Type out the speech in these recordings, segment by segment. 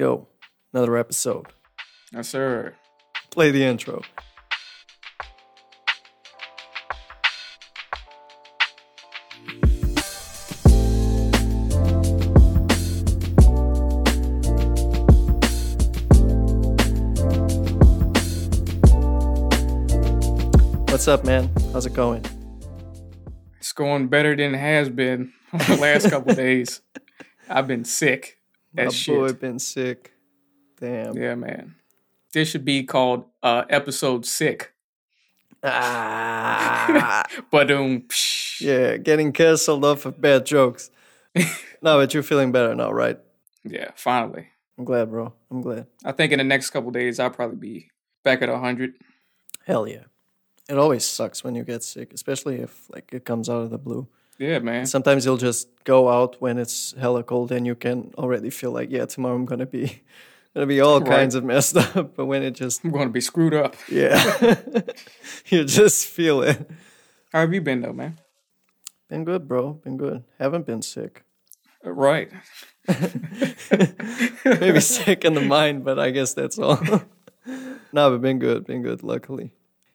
go. Another episode. Yes, sir. Play the intro. What's up, man? How's it going? It's going better than it has been the last couple days. I've been sick. My boy been sick. Damn. Yeah, man. This should be called episode sick. Ah. Ba-doom. Yeah, getting canceled off of bad jokes. No, but you're feeling better now, right? Yeah, finally. I'm glad, bro. I'm glad. I think in the next couple days, I'll probably be back at 100. Hell yeah. It always sucks when you get sick, especially if like it comes out of the blue. Yeah, man. Sometimes you'll just go out when it's hella cold and you can already feel like, yeah, tomorrow I'm gonna be all kinds of messed up. But when it just I'm gonna be screwed up. Yeah. You just feel it. How have you been though, man? Been good, bro. Been good. Haven't been sick. Right. Maybe sick in the mind, but I guess that's all. No, but been good, luckily.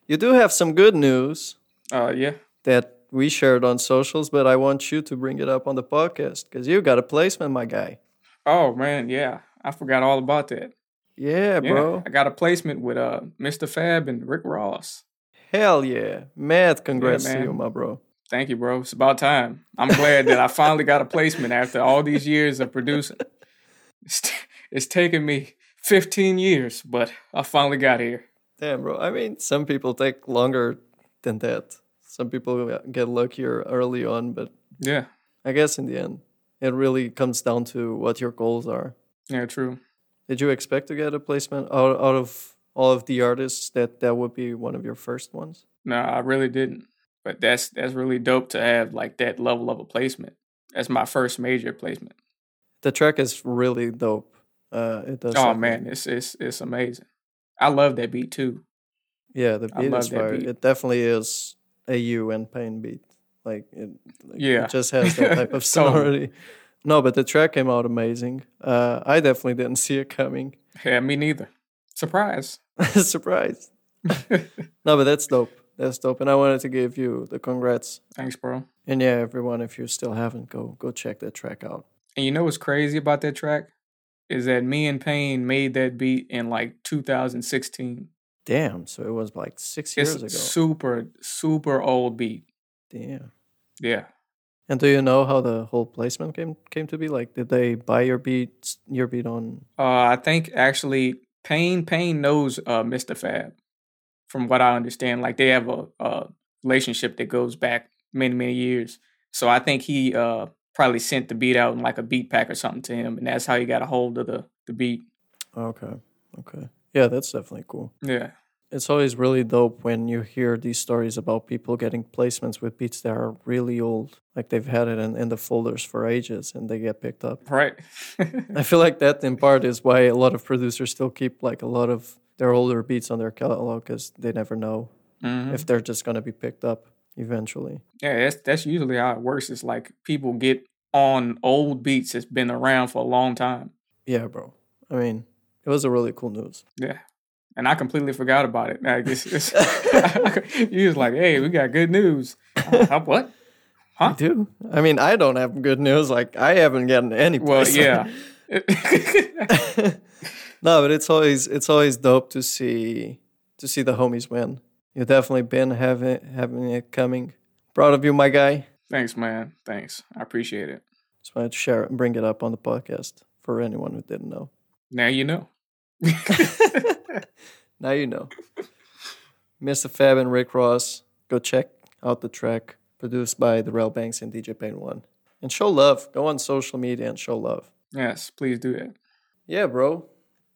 You do have some good news. Yeah. That we shared on socials, but I want you to bring it up on the podcast because you got a placement, my guy. Oh, man, yeah. I forgot all about that. Yeah, bro. I got a placement with Mistah F.A.B. and Rick Ross. Hell yeah. Mad congrats to you, my bro. Thank you, bro. It's about time. I'm glad that I finally got a placement after all these years of producing. It's taken me 15 years, but I finally got here. Damn, bro. I mean, some people take longer than that. Some people get luckier early on, but yeah, I guess in the end, it really comes down to what your goals are. Yeah, true. Did you expect to get a placement out of all of the artists that would be one of your first ones? No, I really didn't. But that's really dope to have like that level of a placement. That's my first major placement. The track is really dope. It does. Oh man, it's amazing. I love that beat too. Yeah, the beat is fire. It definitely is. AU and Pain beat. It just has that type of sonority. No, but the track came out amazing. I definitely didn't see it coming. Yeah, me neither. Surprise. Surprise. No, but that's dope. That's dope. And I wanted to give you the congrats. Thanks, bro. And yeah, everyone, if you still haven't, go check that track out. And you know what's crazy about that track? Is that me and Pain made that beat in like 2016. Damn, so it was like 6 years ago. Super, super old beat. Damn. Yeah. And do you know how the whole placement came to be? Like, did they buy your beat on? I think actually Pain knows Mistah F.A.B. From what I understand, like they have a relationship that goes back many, many years. So I think he probably sent the beat out in like a beat pack or something to him. And that's how he got a hold of the beat. Okay. Yeah, that's definitely cool. Yeah. It's always really dope when you hear these stories about people getting placements with beats that are really old. Like they've had it in the folders for ages and they get picked up. Right. I feel like that in part is why a lot of producers still keep like a lot of their older beats on their catalog because they never know if they're just going to be picked up eventually. Yeah, that's usually how it works. It's like people get on old beats that's been around for a long time. Yeah, bro. I mean... It was a really cool news. Yeah. And I completely forgot about it. Like, you was like, hey, we got good news. What? Huh? I do. I mean, I don't have good news. Like, I haven't gotten any place. Well, yeah. No, but it's always dope to see the homies win. You've definitely been having it coming. Proud of you, my guy. Thanks, man. Thanks. I appreciate it. Just wanted to share it and bring it up on the podcast for anyone who didn't know. Now you know. Now you know. Mistah F.A.B. and Rick Ross, go check out the track produced by The Railbanks and DJ Pain One. And show love. Go on social media and show love. Yes, please do that. Yeah, bro.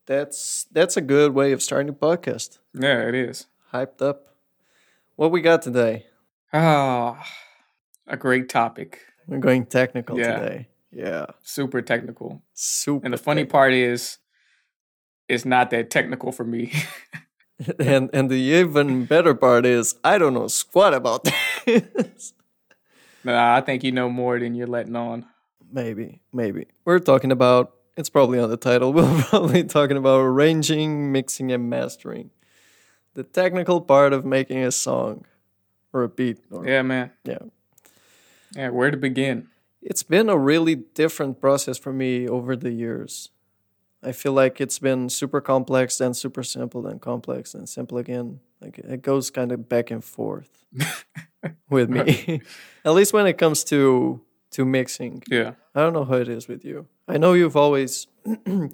That's a good way of starting a podcast. Yeah, it is. Hyped up. What we got today? A great topic. We're going technical today. Yeah. Super technical. And the funny part is it's not that technical for me. and the even better part is I don't know squat about this. Nah, I think you know more than you're letting on. Maybe. We're talking about It's probably on the title. We're probably talking about arranging, mixing, and mastering. The technical part of making a song or a beat. Or, yeah, man. Yeah. Yeah, where to begin? It's been a really different process for me over the years. I feel like it's been super complex, then super simple, then complex, then simple again. Like it goes kind of back and forth with me. At least when it comes to mixing. Yeah. I don't know how it is with you. I know you've always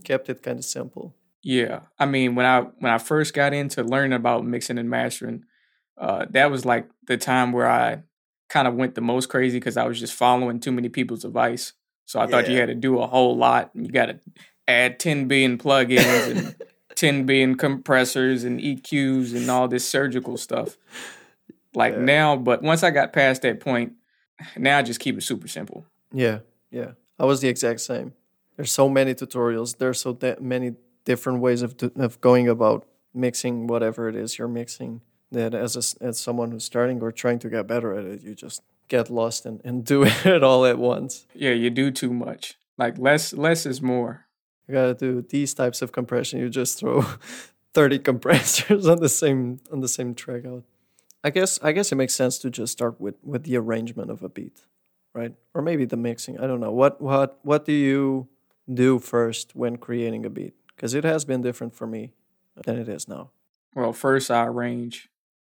kept it kind of simple. Yeah. I mean, when I first got into learning about mixing and mastering, that was like the time where I kind of went the most crazy because I was just following too many people's advice. So I thought you had to do a whole lot. And you got to add 10 billion plugins and 10 billion compressors and EQs and all this surgical stuff. Now, but once I got past that point, now I just keep it super simple. Yeah, yeah. I was the exact same. There's so many tutorials. There's so many different ways of going about mixing whatever it is you're mixing. That as someone who's starting or trying to get better at it, you just get lost and do it all at once. Yeah, you do too much. Like less is more. You gotta do these types of compression. You just throw 30 compressors on the same track out. I guess it makes sense to just start with the arrangement of a beat, right? Or maybe the mixing. I don't know. What do you do first when creating a beat? Because it has been different for me than it is now. Well, first I arrange,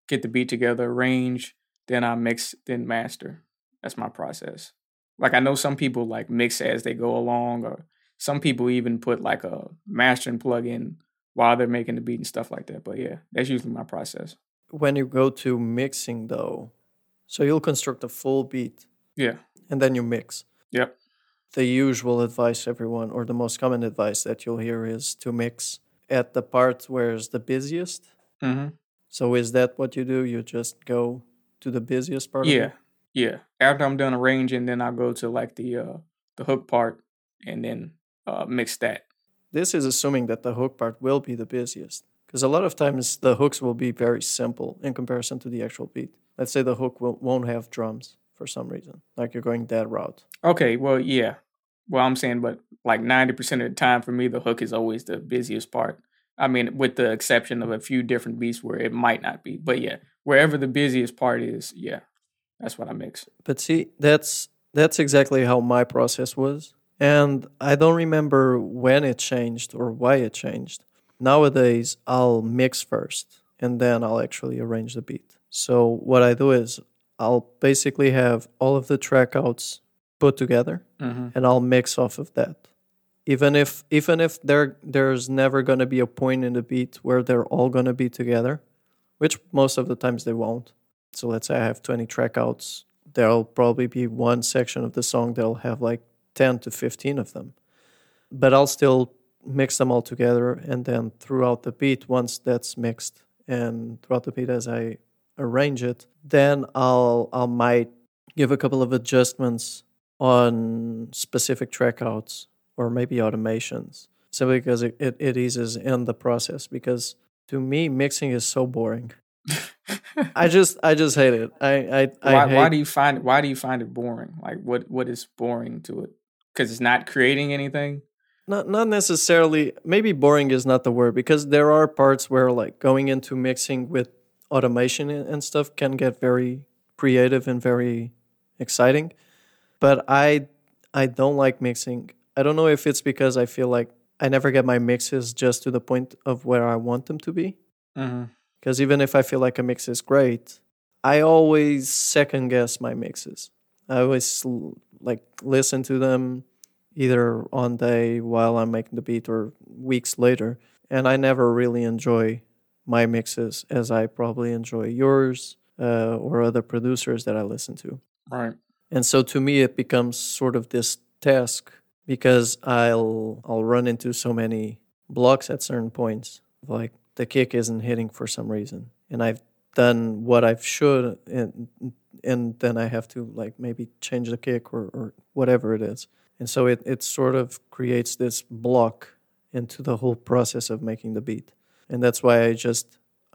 get the beat together, arrange, then I mix, then master. That's my process. Like I know some people like mix as they go along, or some people even put like a mastering plug-in while they're making the beat and stuff like that. But yeah, that's usually my process. When you go to mixing, though, so you'll construct a full beat. Yeah. And then you mix. Yep. The usual advice everyone, or the most common advice that you'll hear is to mix at the part where it's the busiest. Mm-hmm. So is that what you do? You just go to the busiest part? Yeah. Of it? Yeah. After I'm done arranging, then I'll go to like the hook part and then mix that. This is assuming that the hook part will be the busiest. Because a lot of times the hooks will be very simple in comparison to the actual beat. Let's say the hook won't have drums for some reason. Like you're going that route. Okay, well, yeah. Well, I'm saying, but like 90% of the time for me, the hook is always the busiest part. I mean, with the exception of a few different beats where it might not be. But yeah, wherever the busiest part is, yeah, that's what I mix. But see, that's exactly how my process was. And I don't remember when it changed or why it changed. Nowadays, I'll mix first, and then I'll actually arrange the beat. So what I do is I'll basically have all of the track outs put together, mm-hmm. and I'll mix off of that. Even if there's never going to be a point in the beat where they're all going to be together, which most of the times they won't. So let's say I have 20 track outs. There'll probably be one section of the song that'll have like 10 to 15 of them. But I'll still mix them all together, and then throughout the beat, once that's mixed and throughout the beat as I arrange it, then I might give a couple of adjustments on specific track outs or maybe automations, simply because it eases in the process, because to me mixing is so boring. I just hate it. Why do you find it boring? Like what is boring to it? Because it's not creating anything? Not necessarily. Maybe boring is not the word, because there are parts where like going into mixing with automation and stuff can get very creative and very exciting. But I don't like mixing. I don't know if it's because I feel like I never get my mixes just to the point of where I want them to be. Mm-hmm. Because even if I feel like a mix is great, I always second guess my mixes. I always like listen to them, either on day while I'm making the beat or weeks later. And I never really enjoy my mixes as I probably enjoy yours or other producers that I listen to. Right. And so to me, it becomes sort of this task, because I'll run into so many blocks at certain points. Like the kick isn't hitting for some reason. And I've done what I should, and then I have to like maybe change the kick or whatever it is. And so it sort of creates this block into the whole process of making the beat. And that's why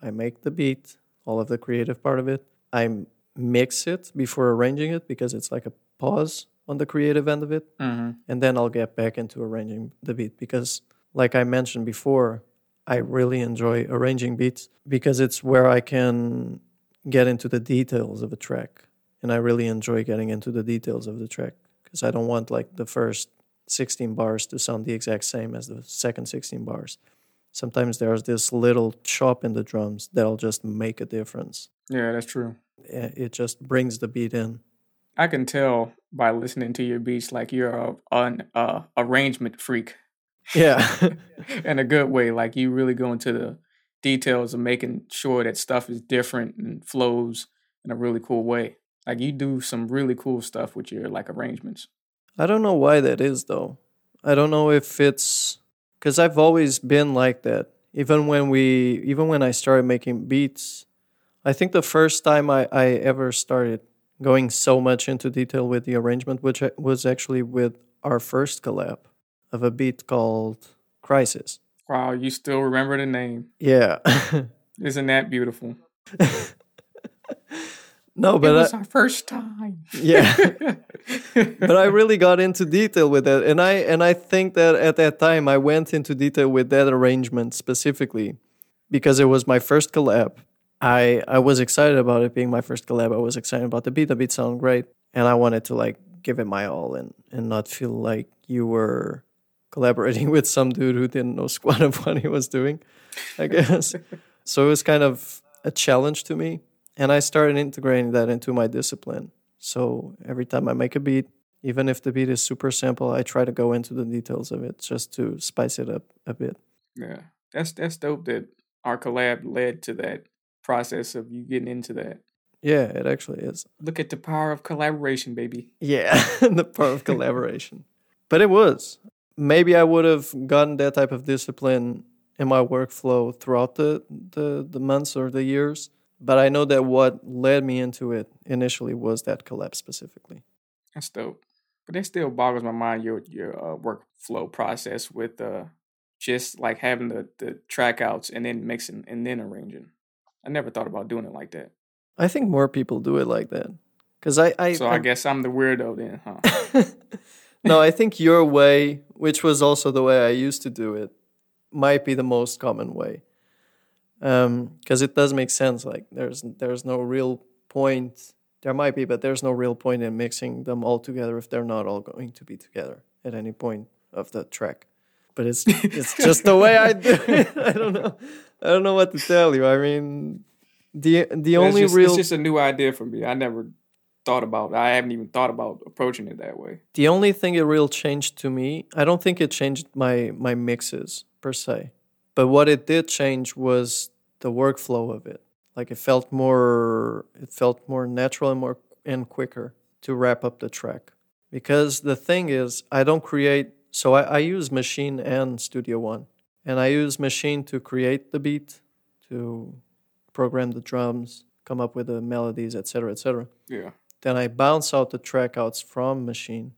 I make the beat, all of the creative part of it. I mix it before arranging it, because it's like a pause on the creative end of it, and then I'll get back into arranging the beat, because like I mentioned before, I really enjoy arranging beats because it's where I can get into the details of a track, and I really enjoy getting into the details of the track because I don't want like the first 16 bars to sound the exact same as the second 16 bars. Sometimes there's this little chop in the drums that'll just make a difference. Yeah, that's true. It just brings the beat in. I can tell by listening to your beats, like you're an arrangement freak. Yeah. In a good way. Like you really go into the details of making sure that stuff is different and flows in a really cool way. Like you do some really cool stuff with your like arrangements. I don't know why that is though. I don't know if it's because I've always been like that. Even when I started making beats, I think the first time I ever started going so much into detail with the arrangement, which was actually with our first collab of a beat called Crisis. Wow, you still remember the name. Yeah. Isn't that beautiful? No, but it was our first time. Yeah. But I really got into detail with that. And I think that at that time I went into detail with that arrangement specifically because it was my first collab. I was excited about it being my first collab. I was excited about the beat. The beat sounded great. And I wanted to like give it my all and not feel like you were collaborating with some dude who didn't know squat of what he was doing, I guess. So it was kind of a challenge to me. And I started integrating that into my discipline. So every time I make a beat, even if the beat is super simple, I try to go into the details of it just to spice it up a bit. Yeah, that's dope that our collab led to that process of you getting into that. Yeah, it actually is. Look at the power of collaboration, baby. Yeah, the power of collaboration. But it was. Maybe I would have gotten that type of discipline in my workflow throughout the months or the years. But I know that what led me into it initially was that collab specifically. That's dope. But it still boggles my mind, your workflow process with just like having the track outs and then mixing and then arranging. I never thought about doing it like that. I think more people do it like that. So I guess I'm the weirdo then, huh? No, I think your way, which was also the way I used to do it, might be the most common way. Because it does make sense. Like there's no real point. There might be, but there's no real point in mixing them all together if they're not all going to be together at any point of the track. But it's just the way I do it. I don't know what to tell you. I mean, it's just a new idea for me. I never thought about it. I haven't even thought about approaching it that way. The only thing it really changed to me, I don't think it changed my mixes per se. But what it did change was the workflow of it. Like it felt more natural and quicker to wrap up the track. Because the thing is, I don't create. So I use Machine and Studio One, and I use Machine to create the beat, to program the drums, come up with the melodies, etc., etc. Yeah. Then I bounce out the track outs from Machine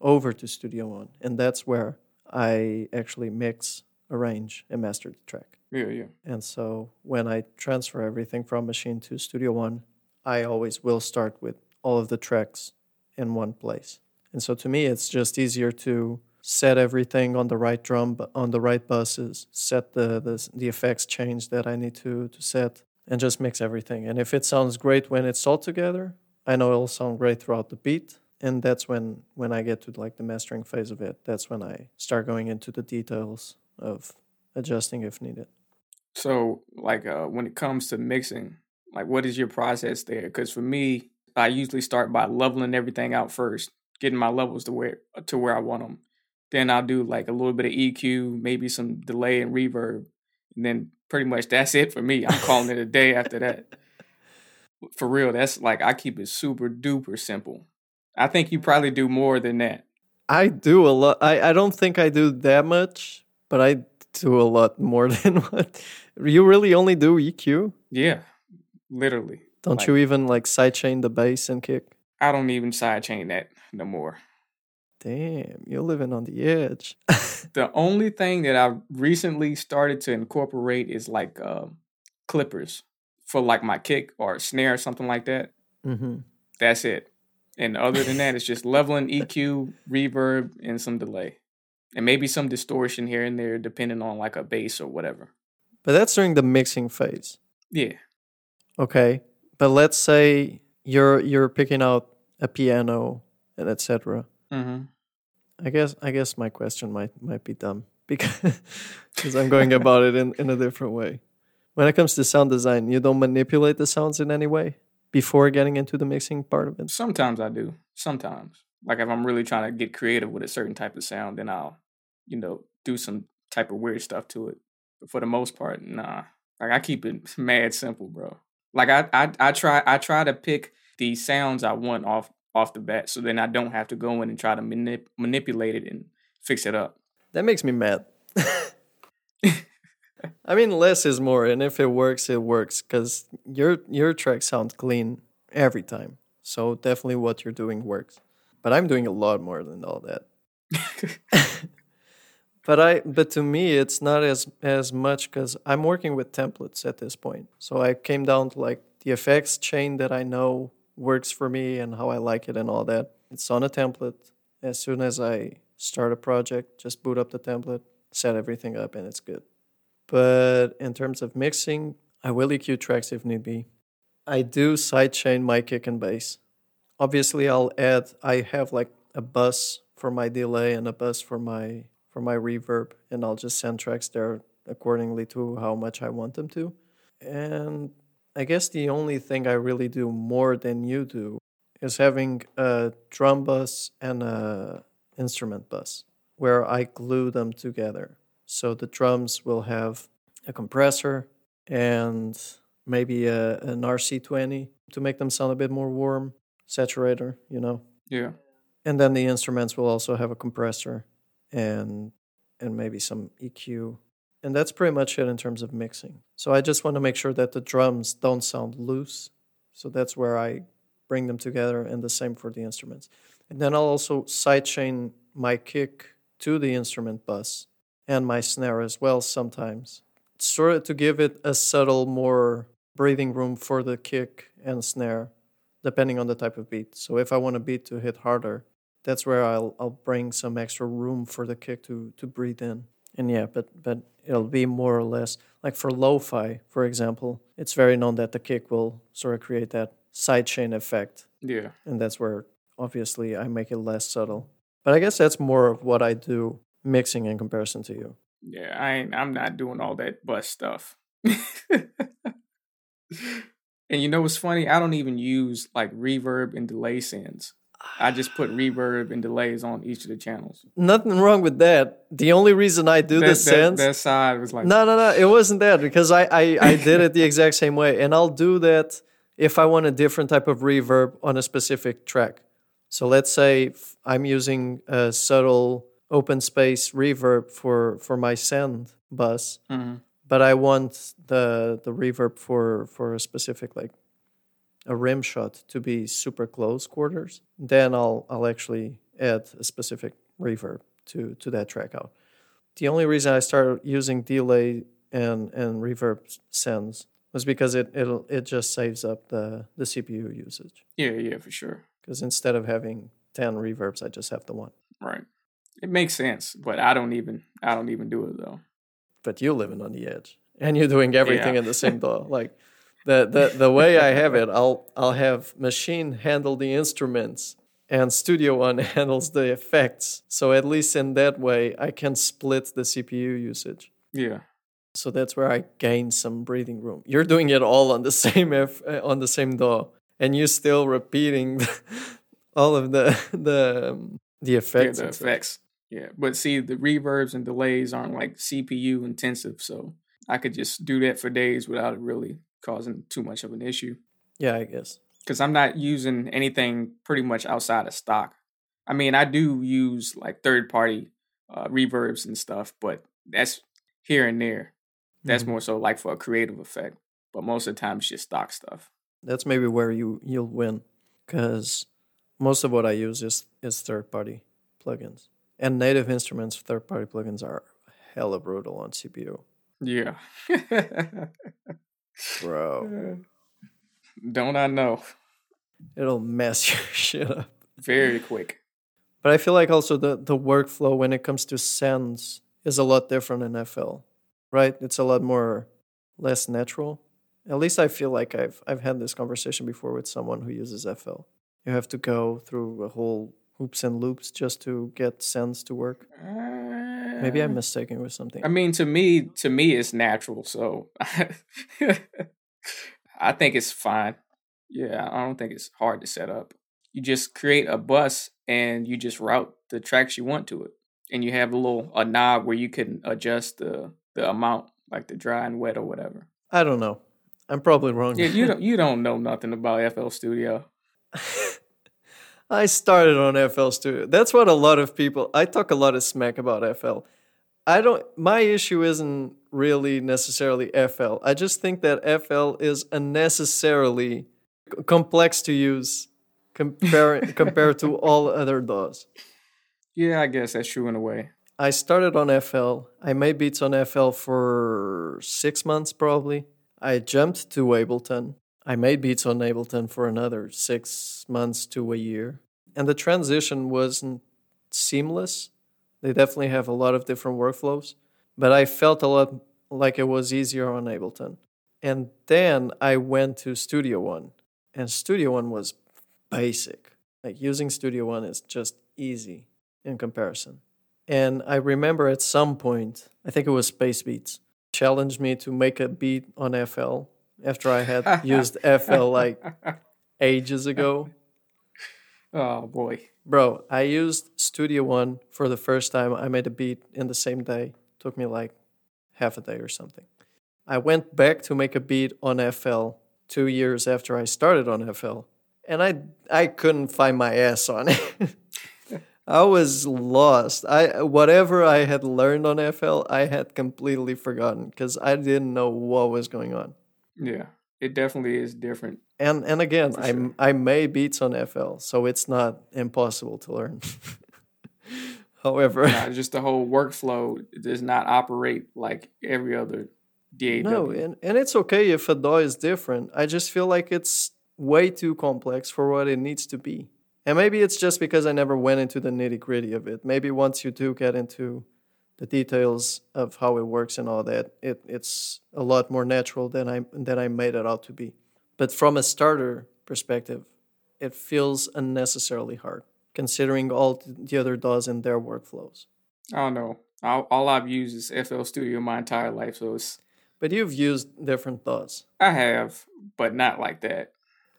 over to Studio One, and that's where I actually mix, arrange, and master the track. Yeah. And so when I transfer everything from Machine to Studio One, I always will start with all of the tracks in one place. And so to me, it's just easier to set everything on the right drum, on the right buses, set the effects change that I need to set, and just mix everything. And if it sounds great when it's all together, I know it'll sound great throughout the beat. And that's when I get to like the mastering phase of it. That's when I start going into the details of adjusting if needed. So like when it comes to mixing, like what is your process there? Because for me, I usually start by leveling everything out first, getting my levels to where I want them. Then I'll do like a little bit of EQ, maybe some delay and reverb. And then pretty much that's it for me. I'm calling it a day after that. For real, that's like I keep it super duper simple. I think you probably do more than that. I do a lot. I don't think I do that much. But I do a lot more than what... You really only do EQ? Yeah, literally. Don't you even like sidechain the bass and kick? I don't even sidechain that no more. Damn, you're living on the edge. The only thing that I recently started to incorporate is like clippers for like my kick or snare or something like that. Mm-hmm. That's it. And other than that, it's just leveling, EQ, reverb, and some delay. And maybe some distortion here and there, depending on like a bass or whatever. But that's during the mixing phase. Yeah. Okay. But let's say you're picking out a piano and etc. Mm-hmm. I guess my question might be dumb because I'm going about it in a different way. When it comes to sound design, you don't manipulate the sounds in any way before getting into the mixing part of it? Sometimes I do. Sometimes. Like if I'm really trying to get creative with a certain type of sound, then I'll, do some type of weird stuff to it. But for the most part, nah. Like I keep it mad simple, bro. Like I try to pick the sounds I want off the bat, so then I don't have to go in and try to manipulate it and fix it up. That makes me mad. I mean, less is more, and if it works, it works. Because your track sounds clean every time, so definitely what you're doing works. But I'm doing a lot more than all that. But to me, it's not as much because I'm working with templates at this point. So I came down to like the effects chain that I know works for me and how I like it and all that. It's on a template. As soon as I start a project, just boot up the template, set everything up, and it's good. But in terms of mixing, I will EQ tracks if need be. I do sidechain my kick and bass. Obviously, I have like a bus for my delay and a bus for my reverb, and I'll just send tracks there accordingly to how much I want them to. And I guess the only thing I really do more than you do is having a drum bus and a instrument bus where I glue them together. So the drums will have a compressor and maybe an RC-20 to make them sound a bit more warm, saturator, Yeah. And then the instruments will also have a compressor and maybe some EQ. And that's pretty much it in terms of mixing. So I just want to make sure that the drums don't sound loose. So that's where I bring them together, and the same for the instruments. And then I'll also sidechain my kick to the instrument bus. And my snare as well sometimes. Sort of to give it a subtle, more breathing room for the kick and snare, depending on the type of beat. So if I want a beat to hit harder, that's where I'll bring some extra room for the kick to breathe in. And yeah, but it'll be more or less, like for lo-fi, for example, it's very known that the kick will sort of create that sidechain effect. Yeah. And that's where, obviously, I make it less subtle. But I guess that's more of what I do mixing in comparison to you. Yeah, I'm not doing all that bus stuff. And what's funny? I don't even use like reverb and delay sends. I just put reverb and delays on each of the channels. Nothing wrong with that. The only reason I do the sends... That side was like... No. It wasn't that because I did it the exact same way. And I'll do that if I want a different type of reverb on a specific track. So let's say I'm using a subtle... open space reverb for my send bus, mm-hmm. but I want the reverb for a specific, like a rim shot, to be super close quarters. Then I'll actually add a specific reverb to that track out. The only reason I started using delay and reverb sends was because it just saves up the CPU usage. Yeah, for sure. Because instead of having 10 reverbs, I just have the one. Right. It makes sense, but I don't even do it though. But you're living on the edge, and you're doing everything in the same door. Like the way I have it, I'll have Machine handle the instruments, and Studio One handles the effects. So at least in that way, I can split the CPU usage. Yeah. So that's where I gain some breathing room. You're doing it all on the same door, and you're still repeating all of the effects. Yeah, the effects. Yeah, but see, the reverbs and delays aren't like CPU intensive, so I could just do that for days without it really causing too much of an issue. Yeah, I guess. Because I'm not using anything pretty much outside of stock. I mean, I do use like third-party reverbs and stuff, but that's here and there. That's more so like for a creative effect, but most of the time it's just stock stuff. That's maybe where you'll win, because most of what I use is third-party plugins. And Native Instruments third-party plugins are hella brutal on CPU. Yeah. Bro. Don't I know. it'll mess your shit up very quick. But I feel like also the workflow when it comes to sends is a lot different in FL, right? It's a lot more less natural. At least I feel like I've had this conversation before with someone who uses FL. You have to go through a whole hoops and loops just to get sends to work. Maybe I'm mistaken with something. I mean, to me, it's natural, so I think it's fine. Yeah, I don't think it's hard to set up. You just create a bus and you just route the tracks you want to it, and you have a knob where you can adjust the amount, like the dry and wet or whatever. I don't know. I'm probably wrong. Yeah, you don't know nothing about FL Studio. I started on FL Studio. That's what I talk a lot of smack about FL. My issue isn't really necessarily FL. I just think that FL is unnecessarily complex to use compared to all other DAWs. Yeah, I guess that's true in a way. I started on FL. I made beats on FL for 6 months probably. I jumped to Ableton. I made beats on Ableton for another 6 months to a year. And the transition wasn't seamless. They definitely have a lot of different workflows. But I felt a lot like it was easier on Ableton. And then I went to Studio One. And Studio One was basic. Like using Studio One is just easy in comparison. And I remember at some point, I think it was Space Beats, challenged me to make a beat on FL. After I had used FL like ages ago. Oh, boy. Bro, I used Studio One for the first time. I made a beat in the same day. Took me like half a day or something. I went back to make a beat on FL 2 years after I started on FL. And I couldn't find my ass on it. I was lost. Whatever I had learned on FL, I had completely forgotten. Because I didn't know what was going on. Yeah, it definitely is different. And again, sure. I made beats on FL, so it's not impossible to learn. However, just the whole workflow does not operate like every other DAW. No, and it's okay if a DAW is different. I just feel like it's way too complex for what it needs to be. And maybe it's just because I never went into the nitty-gritty of it. Maybe once you do get into the details of how it works and all that, it's a lot more natural than I made it out to be. But from a starter perspective, it feels unnecessarily hard, considering all the other DAWs and their workflows. I don't know. All I've used is FL Studio my entire life, so it's... But you've used different DAWs. I have, but not like that.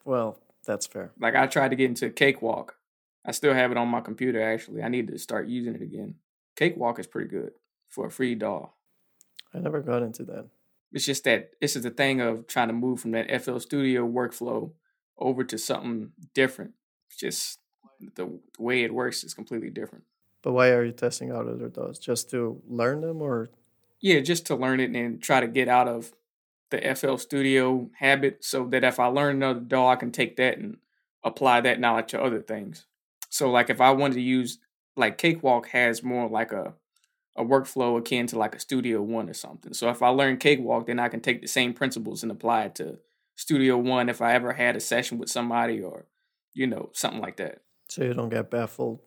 Well, that's fair. Like, I tried to get into Cakewalk. I still have it on my computer, actually. I need to start using it again. Cakewalk is pretty good for a free DAW. I never got into that. It's just that this is the thing of trying to move from that FL Studio workflow over to something different. It's just the way it works is completely different. But why are you testing out other DAWs? Just to learn them or? Yeah, just to learn it and try to get out of the FL Studio habit so that if I learn another DAW, I can take that and apply that knowledge to other things. So like if I wanted to use... Like Cakewalk has more like a workflow akin to like a Studio One or something. So if I learn Cakewalk, then I can take the same principles and apply it to Studio One if I ever had a session with somebody or, you know, something like that. So you don't get baffled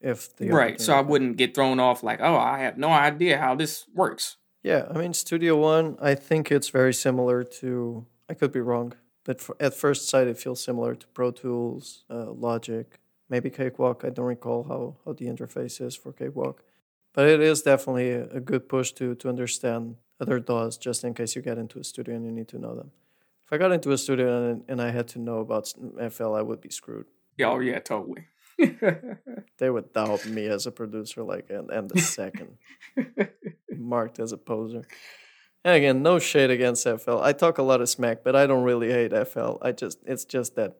if the... Right, so I wouldn't get thrown off like, oh, I have no idea how this works. Yeah, I mean, Studio One, I think it's very similar to... I could be wrong, but at first sight, it feels similar to Pro Tools, Logic... Maybe Cakewalk, I don't recall how the interface is for Cakewalk. But it is definitely a good push to understand other DAWs just in case you get into a studio and you need to know them. If I got into a studio and I had to know about FL, I would be screwed. Yeah, oh yeah, totally. They would doubt me as a producer, like, and the second. Marked as a poser. And again, no shade against FL. I talk a lot of smack, but I don't really hate FL. It's just that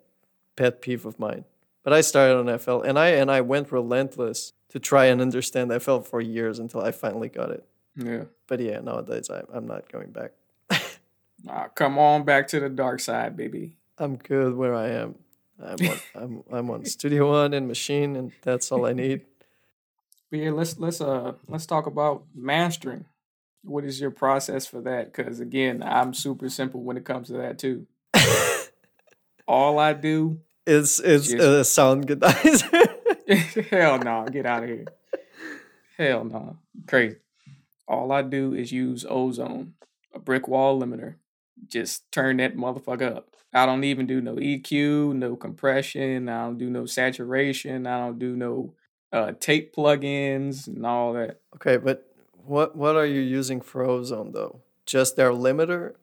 pet peeve of mine. But I started on FL, and I went relentless to try and understand FL for years until I finally got it. Yeah. But yeah, nowadays I'm not going back. Come on back to the dark side, baby. I'm good where I am. I'm on Studio One and Machine, and that's all I need. But yeah, let's talk about mastering. What is your process for that? Because again, I'm super simple when it comes to that too. All I do. is a sound goodizer. Hell no, get out of here. Hell no, crazy. All I do is use Ozone, a brick wall limiter. Just turn that motherfucker up. I don't even do no EQ, no compression. I don't do no saturation. I don't do no tape plugins and all that. Okay, but what are you using for Ozone though? Just their limiter?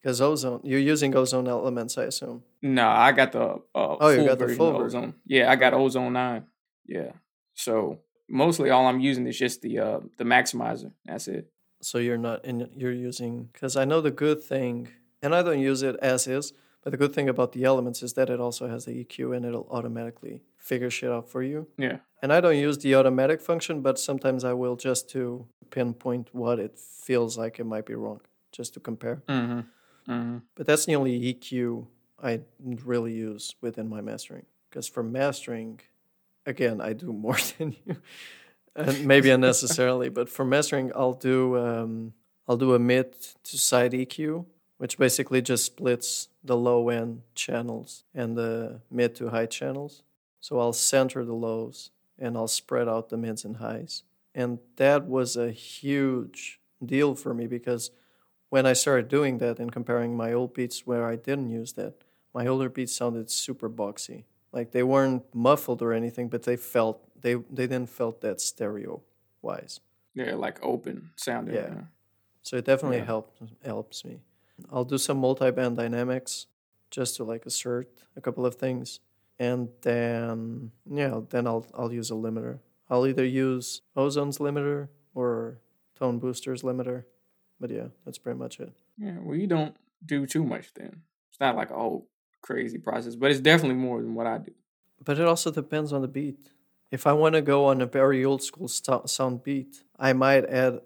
Because Ozone, you're using Ozone Elements, I assume. No, I got the full version of Ozone. Yeah, I got Ozone 9. Yeah, so mostly all I'm using is just the maximizer. That's it. So you're using, because I know the good thing, and I don't use it as is, but the good thing about the Elements is that it also has the EQ and it'll automatically figure shit out for you. Yeah. And I don't use the automatic function, but sometimes I will just to pinpoint what it feels like it might be wrong, just to compare. Mm-hmm. Mm-hmm. But that's the only EQ I really use within my mastering. Because for mastering, again, I do more than you. And maybe unnecessarily, but for mastering, I'll do a mid to side EQ, which basically just splits the low end channels and the mid to high channels. So I'll center the lows and I'll spread out the mids and highs. And that was a huge deal for me because when I started doing that and comparing my old beats where I didn't use that, my older beats sounded super boxy. Like they weren't muffled or anything, but they felt they didn't felt that stereo wise. Yeah, like open sounding. Yeah, so it definitely helps me. I'll do some multi-band dynamics just to like assert a couple of things, and then I'll use a limiter. I'll either use Ozone's limiter or Tone Booster's limiter, but yeah, that's pretty much it. Yeah, well, you don't do too much then. It's not like crazy process, but it's definitely more than what I do. But it also depends on the beat. If I want to go on a very old school sound beat, I might add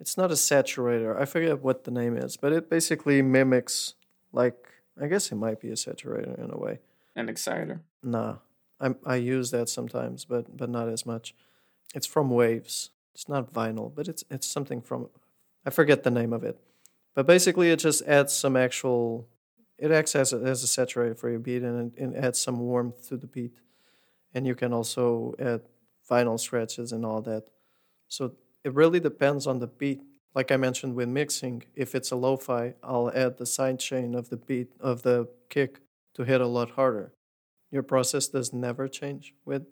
it's not a saturator, I forget what the name is, but it basically mimics, like, I guess it might be a saturator in a way. An exciter? Nah, I use that sometimes, but not as much. It's from Waves. It's not vinyl, but it's something from, I forget the name of it. But basically it just adds some actual... It acts as a saturator for your beat and adds some warmth to the beat. And you can also add vinyl scratches and all that. So it really depends on the beat. Like I mentioned with mixing, if it's a lo-fi, I'll add the side chain of the beat, of the kick, to hit a lot harder. Your process does never change with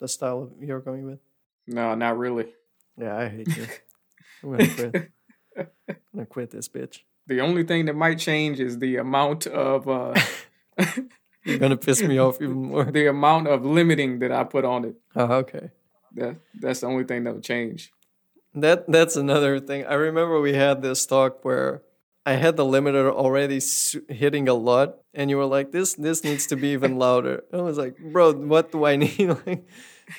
the style you're going with? No, not really. Yeah, I hate you. I'm going to quit. I'm going to quit this bitch. The only thing that might change is the amount of... You're going to piss me off even more. The amount of limiting that I put on it. Oh, okay. That's the only thing that will change. That's another thing. I remember we had this talk where I had the limiter already hitting a lot, and you were like, this needs to be even louder. I was like, bro, what do I need? Like,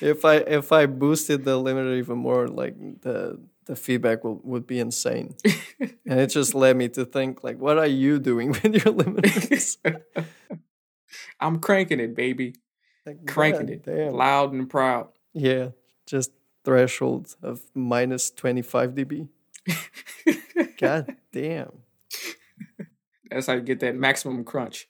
if I boosted the limiter even more, like the feedback would be insane. And it just led me to think, like, what are you doing with your limiters? I'm cranking it, baby. Like, cranking it. Damn. Loud and proud. Yeah. Just threshold of minus 25 dB. God damn. That's how you get that maximum crunch.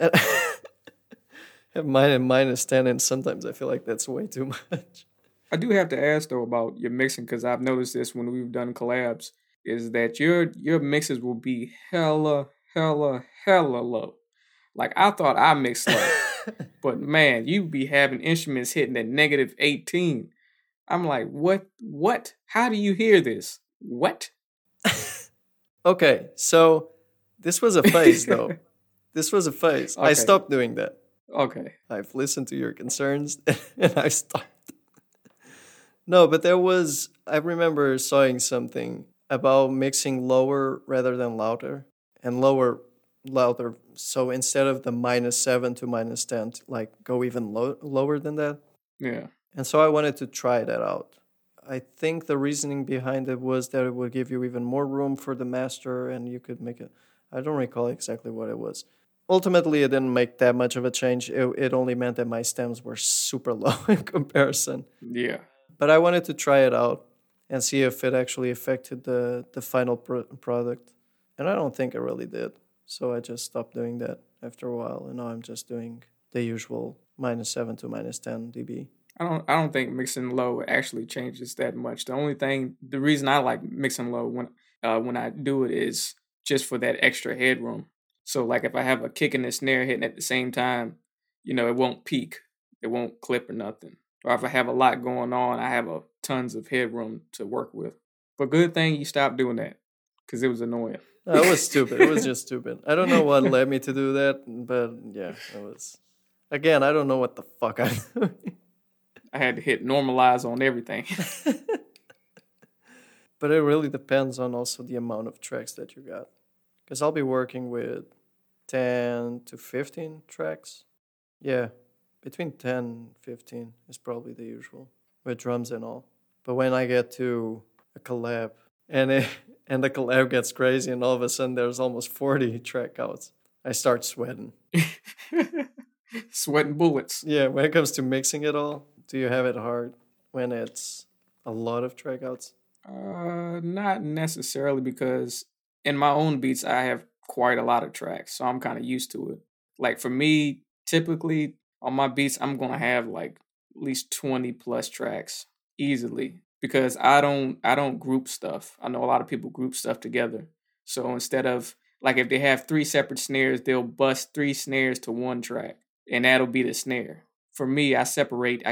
Have mine at minus 10, and sometimes I feel like that's way too much. I do have to ask, though, about your mixing, because I've noticed this when we've done collabs, is that your mixes will be hella low. Like, I thought I mixed low, but man, you be having instruments hitting at negative 18. I'm like, what? How do you hear this? What? Okay, so this was a phase, though. Okay. I stopped doing that. Okay. I've listened to your concerns, and I stopped. No, but I remember seeing something about mixing lower rather than louder, and louder. So instead of the minus 7 to minus 10, like go even lower than that. Yeah. And so I wanted to try that out. I think the reasoning behind it was that it would give you even more room for the master, and you could make it. I don't recall exactly what it was. Ultimately, it didn't make that much of a change. It only meant that my stems were super low in comparison. Yeah. But I wanted to try it out and see if it actually affected the final product. And I don't think it really did. So I just stopped doing that after a while. And now I'm just doing the usual -7 to -10 dB. I don't think mixing low actually changes that much. The reason I like mixing low when I do it is just for that extra headroom. So like if I have a kick and a snare hitting at the same time, you know, it won't peak, it won't clip or nothing. Or if I have a lot going on, I have tons of headroom to work with. But good thing you stopped doing that because it was annoying. No, it was stupid. It was just stupid. I don't know what led me to do that, but yeah, it was. Again, I don't know what the fuck I do. I had to hit normalize on everything. But it really depends on also the amount of tracks that you got. Because I'll be working with 10 to 15 tracks. Yeah, between 10 and 15 is probably the usual, with drums and all. But when I get to a collab, and the collab gets crazy, and all of a sudden there's almost 40 track outs, I start sweating. Sweating bullets. Yeah, when it comes to mixing it all, do you have it hard when it's a lot of track outs? Not necessarily, because in my own beats, I have quite a lot of tracks, so I'm kind of used to it. Like for me, typically on my beats, I'm going to have like at least 20 plus tracks easily, because I don't group stuff. I know a lot of people group stuff together. So instead of like, if they have three separate snares, they'll bust three snares to one track and that'll be the snare. For me, I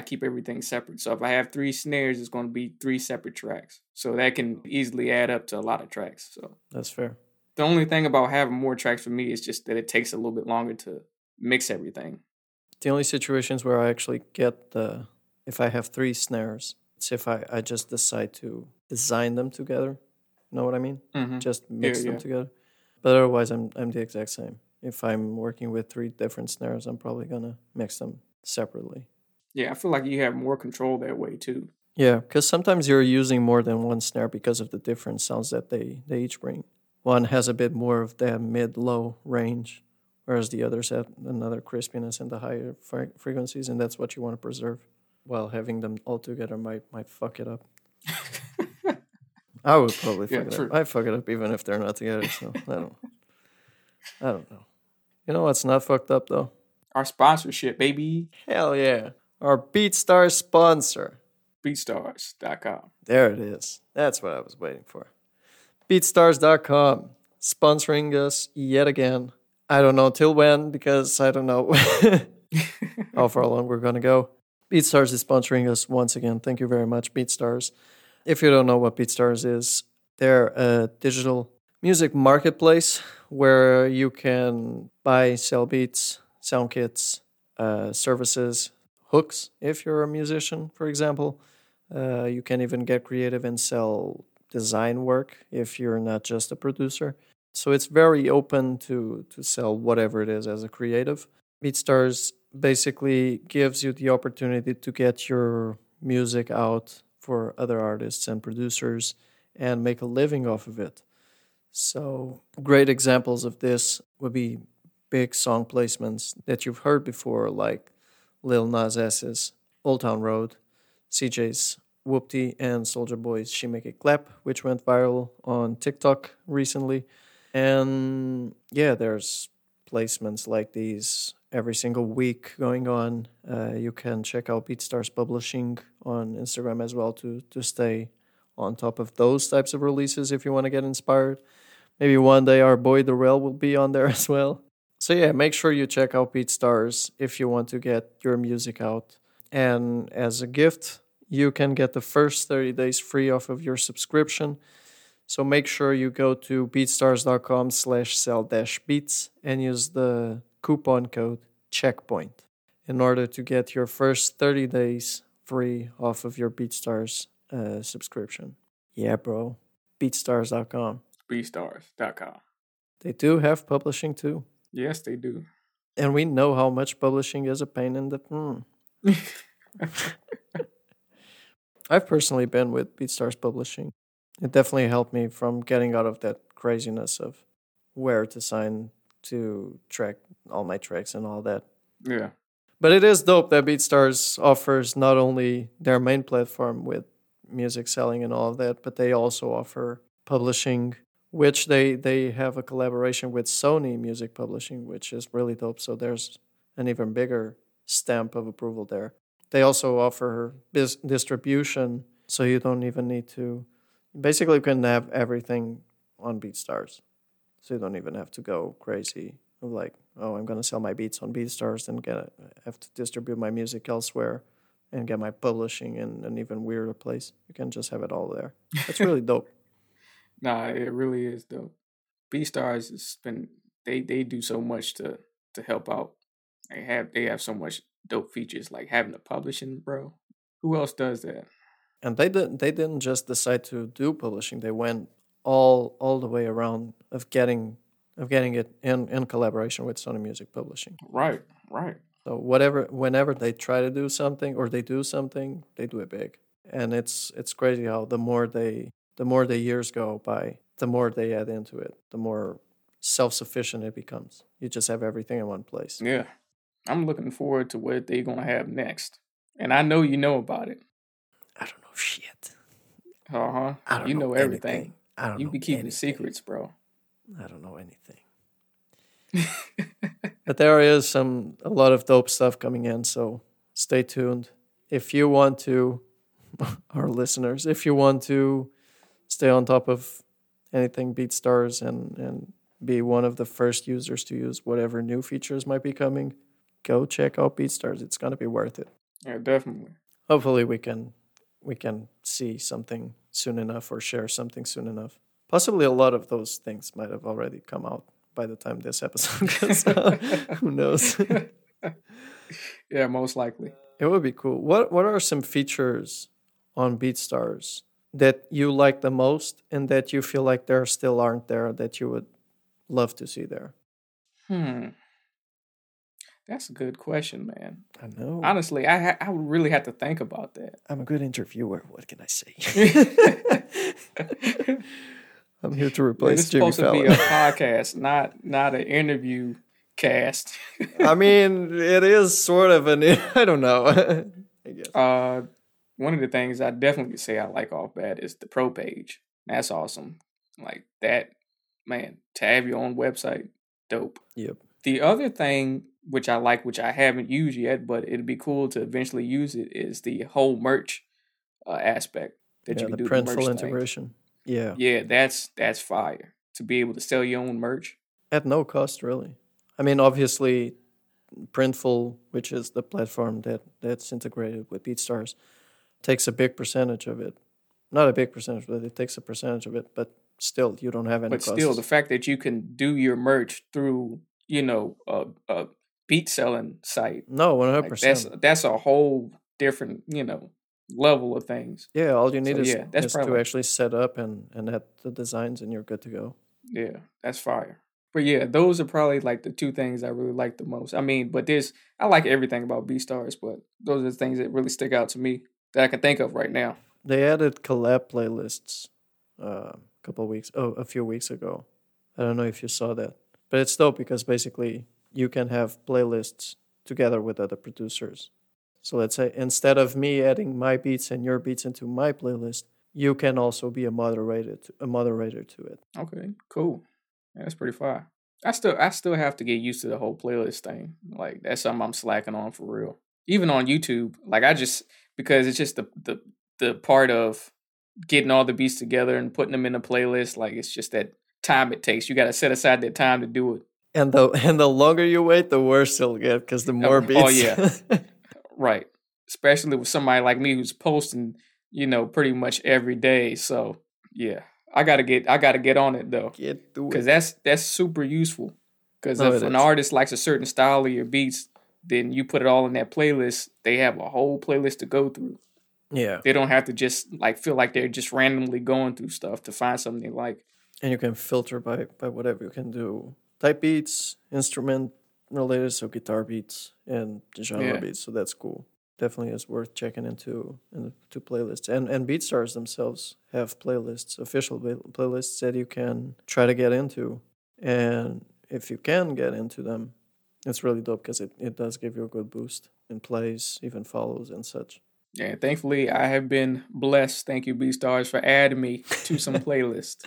keep everything separate. So if I have three snares, it's going to be three separate tracks. So that can easily add up to a lot of tracks. So that's fair. The only thing about having more tracks for me is just that it takes a little bit longer to mix everything. The only situations where I actually get if I have three snares, it's if I just decide to design them together. You know what I mean? Mm-hmm. Just mix them together. But otherwise, I'm the exact same. If I'm working with three different snares, I'm probably going to mix them separately. Yeah, I feel like you have more control that way too. Yeah, because sometimes you're using more than one snare because of the different sounds that they each bring. One has a bit more of that mid-low range, whereas the others have another crispiness in the higher frequencies, and that's what you want to preserve. While having them all together might fuck it up. I would probably fuck it up. I fuck it up even if they're not together, so I don't know. You know what's not fucked up, though? Our sponsorship, baby. Hell yeah. Our BeatStars sponsor. BeatStars.com. There it is. That's what I was waiting for. BeatStars.com sponsoring us yet again. I don't know till when, because I don't know how far along we're going to go. BeatStars is sponsoring us once again. Thank you very much, BeatStars. If you don't know what BeatStars is, they're a digital music marketplace where you can buy, sell beats, sound kits, services, hooks, if you're a musician, for example. You can even get creative and sell design work if you're not just a producer. So it's very open to sell whatever it is as a creative. BeatStars basically gives you the opportunity to get your music out for other artists and producers and make a living off of it. So great examples of this would be big song placements that you've heard before, like Lil Nas S's Old Town Road, CJ's Whoopty, and Soulja Boy's She Make It Clap, which went viral on TikTok recently. And yeah, there's placements like these every single week going on. You can check out BeatStars Publishing on Instagram as well to stay on top of those types of releases if you want to get inspired. Maybe one day our boy The Rail will be on there as well. So yeah, make sure you check out BeatStars if you want to get your music out. And as a gift, you can get the first 30 days free off of your subscription. So make sure you go to beatstars.com/sell-beats and use the coupon code CHECKPOINT in order to get your first 30 days free off of your BeatStars subscription. Yeah, bro. BeatStars.com. BeatStars.com. They do have publishing too. Yes, they do. And we know how much publishing is a pain in the... I've personally been with BeatStars Publishing. It definitely helped me from getting out of that craziness of where to sign to track all my tracks and all that. Yeah. But it is dope that BeatStars offers not only their main platform with music selling and all of that, but they also offer publishing, which they have a collaboration with Sony Music Publishing, which is really dope. So there's an even bigger stamp of approval there. They also offer distribution, so you don't even need to... Basically, you can have everything on BeatStars, so you don't even have to go crazy of like, oh, I'm going to sell my beats on BeatStars and have to distribute my music elsewhere and get my publishing in an even weirder place. You can just have it all there. It's really dope. Nah, it really is dope. BeatStars has been... They do so much to help out. They have so much dope features, like having a publishing, bro. Who else does that? And they didn't just decide to do publishing. They went all the way around of getting it in collaboration with Sony Music Publishing. Right. So whenever they try to do something or they do something, they do it big. And it's crazy how the more the years go by, the more they add into it, the more self-sufficient it becomes. You just have everything in one place. Yeah. I'm looking forward to what they're going to have next. And I know you know about it. I don't know shit. Uh-huh. You know everything. I don't know. You be keeping secrets, bro. I don't know anything. But there is a lot of dope stuff coming in, so stay tuned. If you want to, our listeners, if you want to stay on top of anything BeatStars and be one of the first users to use whatever new features might be coming, go check out BeatStars. It's going to be worth it. Yeah, definitely. Hopefully we can see something soon enough or share something soon enough. Possibly a lot of those things might have already come out by the time this episode comes out. Who knows? Yeah, most likely. It would be cool. What are some features on BeatStars that you like the most and that you feel like there still aren't there that you would love to see there? That's a good question, man. I know. Honestly, I would really have to think about that. I'm a good interviewer. What can I say? I'm here to replace Jimmy Fallon. It's supposed to be a podcast, not an interview cast. I mean, it is sort of I don't know. I guess. One of the things I definitely say I like off bat is the pro page. That's awesome. Like that. Man, to have your own website, dope. Yep. The other thing which I like, which I haven't used yet, but it'd be cool to eventually use it, is the whole merch aspect that you can do. The Printful integration. Thing. Yeah. Yeah, that's fire. To be able to sell your own merch. At no cost, really. I mean, obviously, Printful, which is the platform that's integrated with BeatStars, takes a big percentage of it. Not a big percentage, but it takes a percentage of it, but still, you don't have any costs. But still, the fact that you can do your merch through, a beat selling site. No, 100%. Like that's a whole different, level of things. Yeah, all you need is to actually set up and add the designs and you're good to go. Yeah, that's fire. But yeah, those are probably like the two things I really like the most. I mean, but I like everything about BeatStars, but those are the things that really stick out to me that I can think of right now. They added collab playlists. A few weeks ago. I don't know if you saw that. But it's dope because basically you can have playlists together with other producers. So let's say instead of me adding my beats and your beats into my playlist, you can also be a moderator to it. Okay, cool. Yeah, that's pretty fire. I still have to get used to the whole playlist thing. Like that's something I'm slacking on for real. Even on YouTube, like because it's just the part of getting all the beats together and putting them in a playlist, like it's just that time it takes. You got to set aside that time to do it. And the longer you wait, the worse it'll get because the more beats. Oh yeah, right. Especially with somebody like me who's posting, pretty much every day. So yeah, I gotta get on it though. Get to it. Because that's super useful. Because if an artist likes a certain style of your beats, then you put it all in that playlist. They have a whole playlist to go through. Yeah. They don't have to just feel like they're just randomly going through stuff to find something they like. And you can filter by whatever you can do. Type beats, instrument related, so guitar beats and genre beats. So that's cool. Definitely is worth checking into playlists. And BeatStars themselves have playlists, official playlists that you can try to get into. And if you can get into them, it's really dope because it does give you a good boost in plays, even follows and such. Yeah, thankfully, I have been blessed. Thank you, BeatStars, for adding me to some playlists.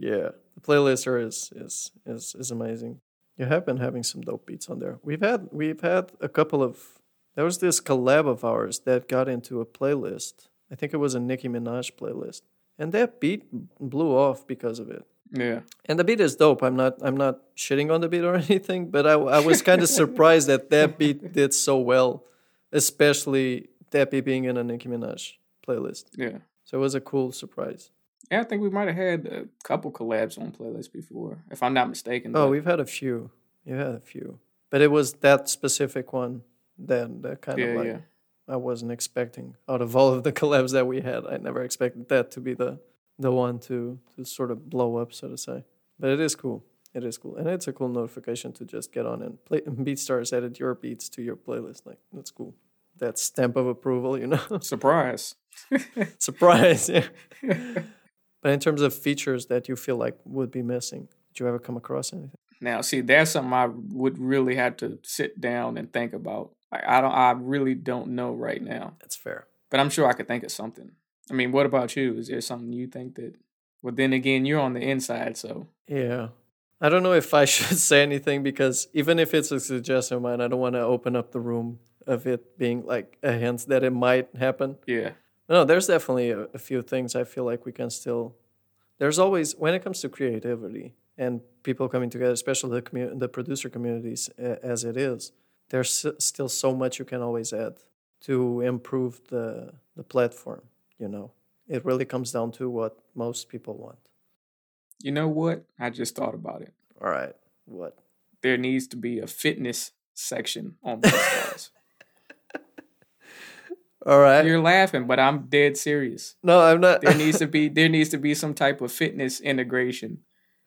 Yeah, the playlister is amazing. You have been having some dope beats on there. We've had a couple of. There was this collab of ours that got into a playlist. I think it was a Nicki Minaj playlist, and that beat blew off because of it. Yeah. And the beat is dope. I'm not shitting on the beat or anything, but I was kind of surprised that beat did so well, especially that beat being in a Nicki Minaj playlist. Yeah. So it was a cool surprise. Yeah, I think we might have had a couple collabs on playlists before, if I'm not mistaken. Oh, we've had a few. But it was that specific one that kind of I wasn't expecting. Out of all of the collabs that we had, I never expected that to be the one to sort of blow up, so to say. But it is cool. It is cool. And it's a cool notification to just get on and play. BeatStars added your beats to your playlist. Like, that's cool. That stamp of approval, you know? Surprise. Surprise, yeah. But in terms of features that you feel like would be missing, did you ever come across anything? Now, see, that's something I would really have to sit down and think about. I really don't know right now. That's fair. But I'm sure I could think of something. I mean, what about you? Is there something you think that... Well, then again, you're on the inside, so... Yeah. I don't know if I should say anything, because even if it's a suggestion of mine, I don't want to open up the room of it being like a hint that it might happen. Yeah. No, there's definitely a few things I feel like we can still... There's always, when it comes to creativity and people coming together, especially the producer communities as it is, there's still so much you can always add to improve the platform, you know. It really comes down to what most people want. You know what? I just thought about it. All right. What? There needs to be a fitness section on BeatStars. All right. You're laughing, but I'm dead serious. No, I'm not. There needs to be some type of fitness integration.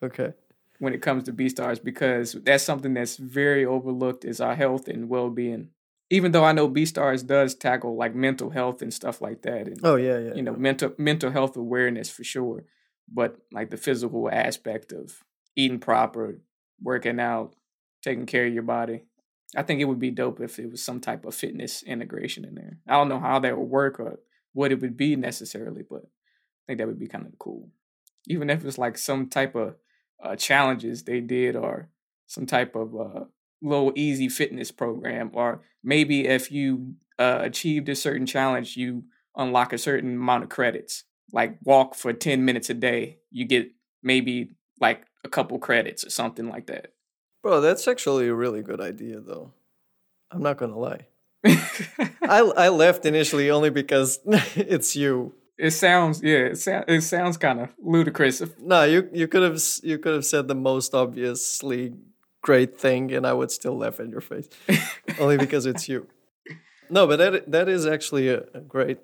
Okay. When it comes to BeatStars, because that's something that's very overlooked, is our health and well-being. Even though I know BeatStars does tackle like mental health and stuff like that. And, you know, mental health awareness for sure. But like the physical aspect of eating proper, working out, taking care of your body. I think it would be dope if it was some type of fitness integration in there. I don't know how that would work or what it would be necessarily, but I think that would be kind of cool. Even if it's like some type of challenges they did, or some type of little easy fitness program, or maybe if you achieved a certain challenge, you unlock a certain amount of credits. Like walk for 10 minutes a day, you get maybe like a couple credits or something like that. Bro, that's actually a really good idea, though. I'm not going to lie. I left initially only because it's you. It sounds kind of ludicrous. No, you could have said the most obviously great thing, and I would still laugh at your face. Only because it's you. No, but that is actually a great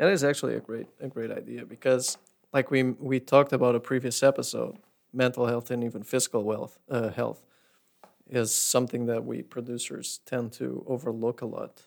idea, because like we talked about a previous episode, mental health and even physical health is something that we producers tend to overlook a lot,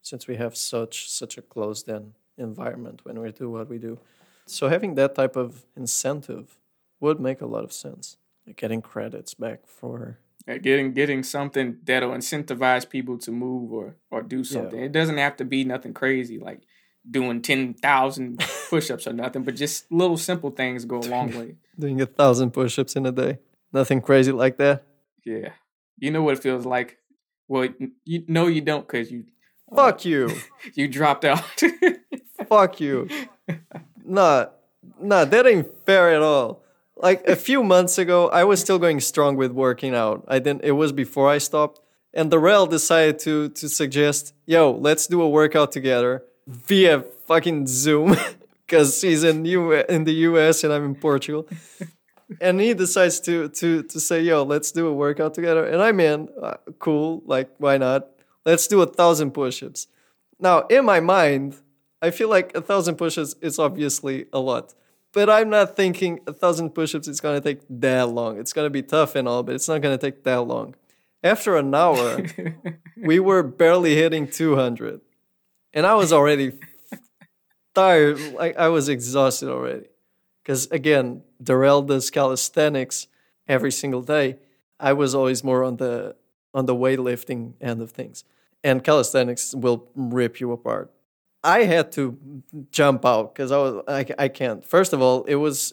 since we have such a closed-in environment when we do what we do. So having that type of incentive would make a lot of sense. Like getting credits back for... Getting something that'll incentivize people to move or do something. Yeah. It doesn't have to be nothing crazy like doing 10,000 push-ups or nothing, but just little simple things go a long way. Doing 1,000 push-ups in a day. Nothing crazy like that. Yeah. You know what it feels like. Well, you know you don't, because you... Fuck you. You dropped out. Fuck you. Nah, that ain't fair at all. Like, a few months ago, I was still going strong with working out. It was before I stopped. And The Rail decided to suggest, yo, let's do a workout together via fucking Zoom, because he's in the US and I'm in Portugal. And he decides to say, yo, let's do a workout together. And I'm in. Cool. Like, why not? Let's do 1,000 push-ups. Now, in my mind, I feel like 1,000 push-ups is obviously a lot. But I'm not thinking 1,000 push-ups is going to take that long. It's going to be tough and all, but it's not going to take that long. After an hour, we were barely hitting 200. And I was already tired. Like, I was exhausted already. Because, again, Darrell does calisthenics every single day. I was always more on the weightlifting end of things. And calisthenics will rip you apart. I had to jump out because I can't. First of all, it was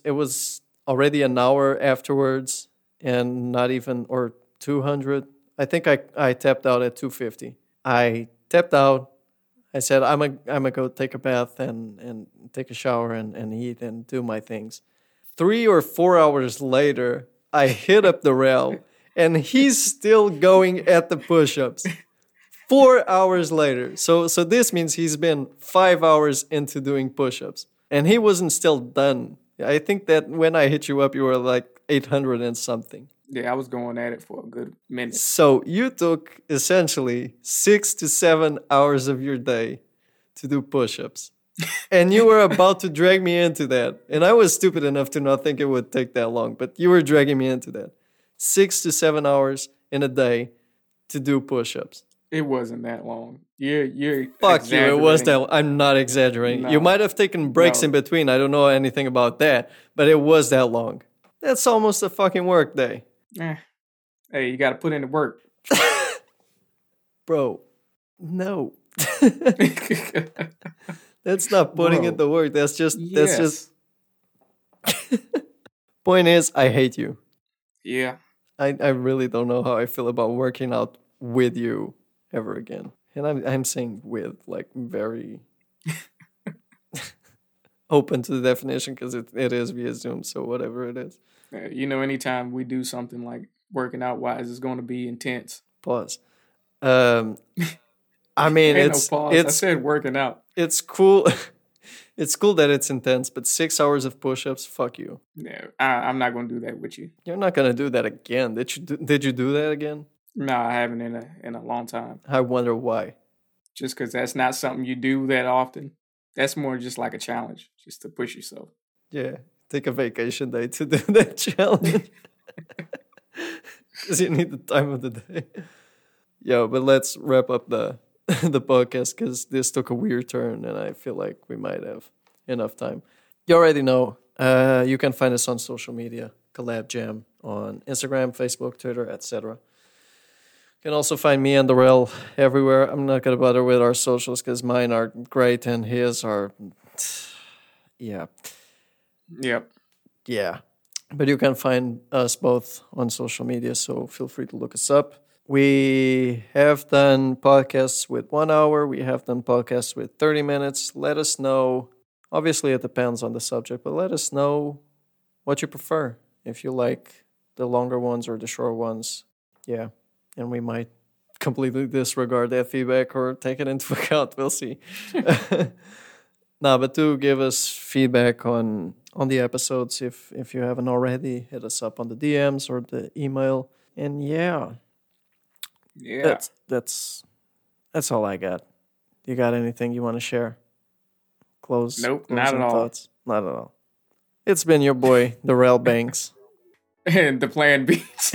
already an hour afterwards, and not even, or 200. I think I tapped out at 250. I tapped out. I said, I'm a go take a bath and take a shower and eat and do my things. 3 or 4 hours later, I hit up the rail and he's still going at the push-ups. 4 hours later. So this means he's been 5 hours into doing push-ups. And he wasn't still done. I think that when I hit you up, you were like 800 and something. Yeah, I was going at it for a good minute. So you took essentially 6 to 7 hours of your day to do push-ups. And you were about to drag me into that. And I was stupid enough to not think it would take that long. But you were dragging me into that. 6 to 7 hours in a day to do push-ups. It wasn't that long. You're fuck you. It was that long. I'm not exaggerating. No. You might have taken breaks in between. I don't know anything about that, but it was that long. That's almost a fucking work day. Hey, you got to put in the work, bro. No, that's not putting in the work. That's just that's just. Point is, I hate you. Yeah, I really don't know how I feel about working out with you ever again. And I'm saying with, like, very open to the definition because it is via Zoom, so whatever it is. You know, anytime we do something like working out-wise, it's going to be intense. Pause. I mean, it's... No pause. I said working out. It's cool. It's cool that it's intense, but 6 hours of push-ups, fuck you. Yeah, I'm not going to do that with you. You're not going to do that again. Did you do that again? No, I haven't in a long time. I wonder why. Just because that's not something you do that often. That's more just like a challenge, just to push yourself. Yeah, take a vacation day to do that challenge. Because you need the time of the day. Yo, but let's wrap up the podcast because this took a weird turn and I feel like we might have enough time. You already know. You can find us on social media, Collab Jam, on Instagram, Facebook, Twitter, etc. You can also find me and The Rail everywhere. I'm not going to bother with our socials because mine are great and his are... Yeah. Yep. Yeah. But you can find us both on social media, so feel free to look us up. We have done podcasts with 1 hour. We have done podcasts with 30 minutes. Let us know. Obviously, it depends on the subject, but let us know what you prefer. If you like the longer ones or the short ones. Yeah. And we might completely disregard that feedback or take it into account. We'll see. No, but do give us feedback on the episodes if you haven't already. Hit us up on the DMs or the email. And yeah. That's all I got. You got anything you want to share? Close. Nope, not at all. Thoughts? Not at all. It's been your boy, The Railbanks. And The Plan Beats.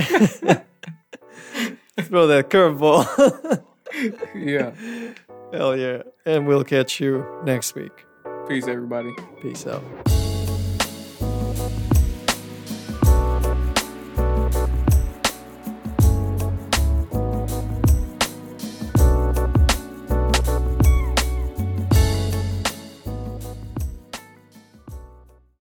Throw that curveball. Yeah. Hell yeah. And we'll catch you next week. Peace, everybody. Peace out.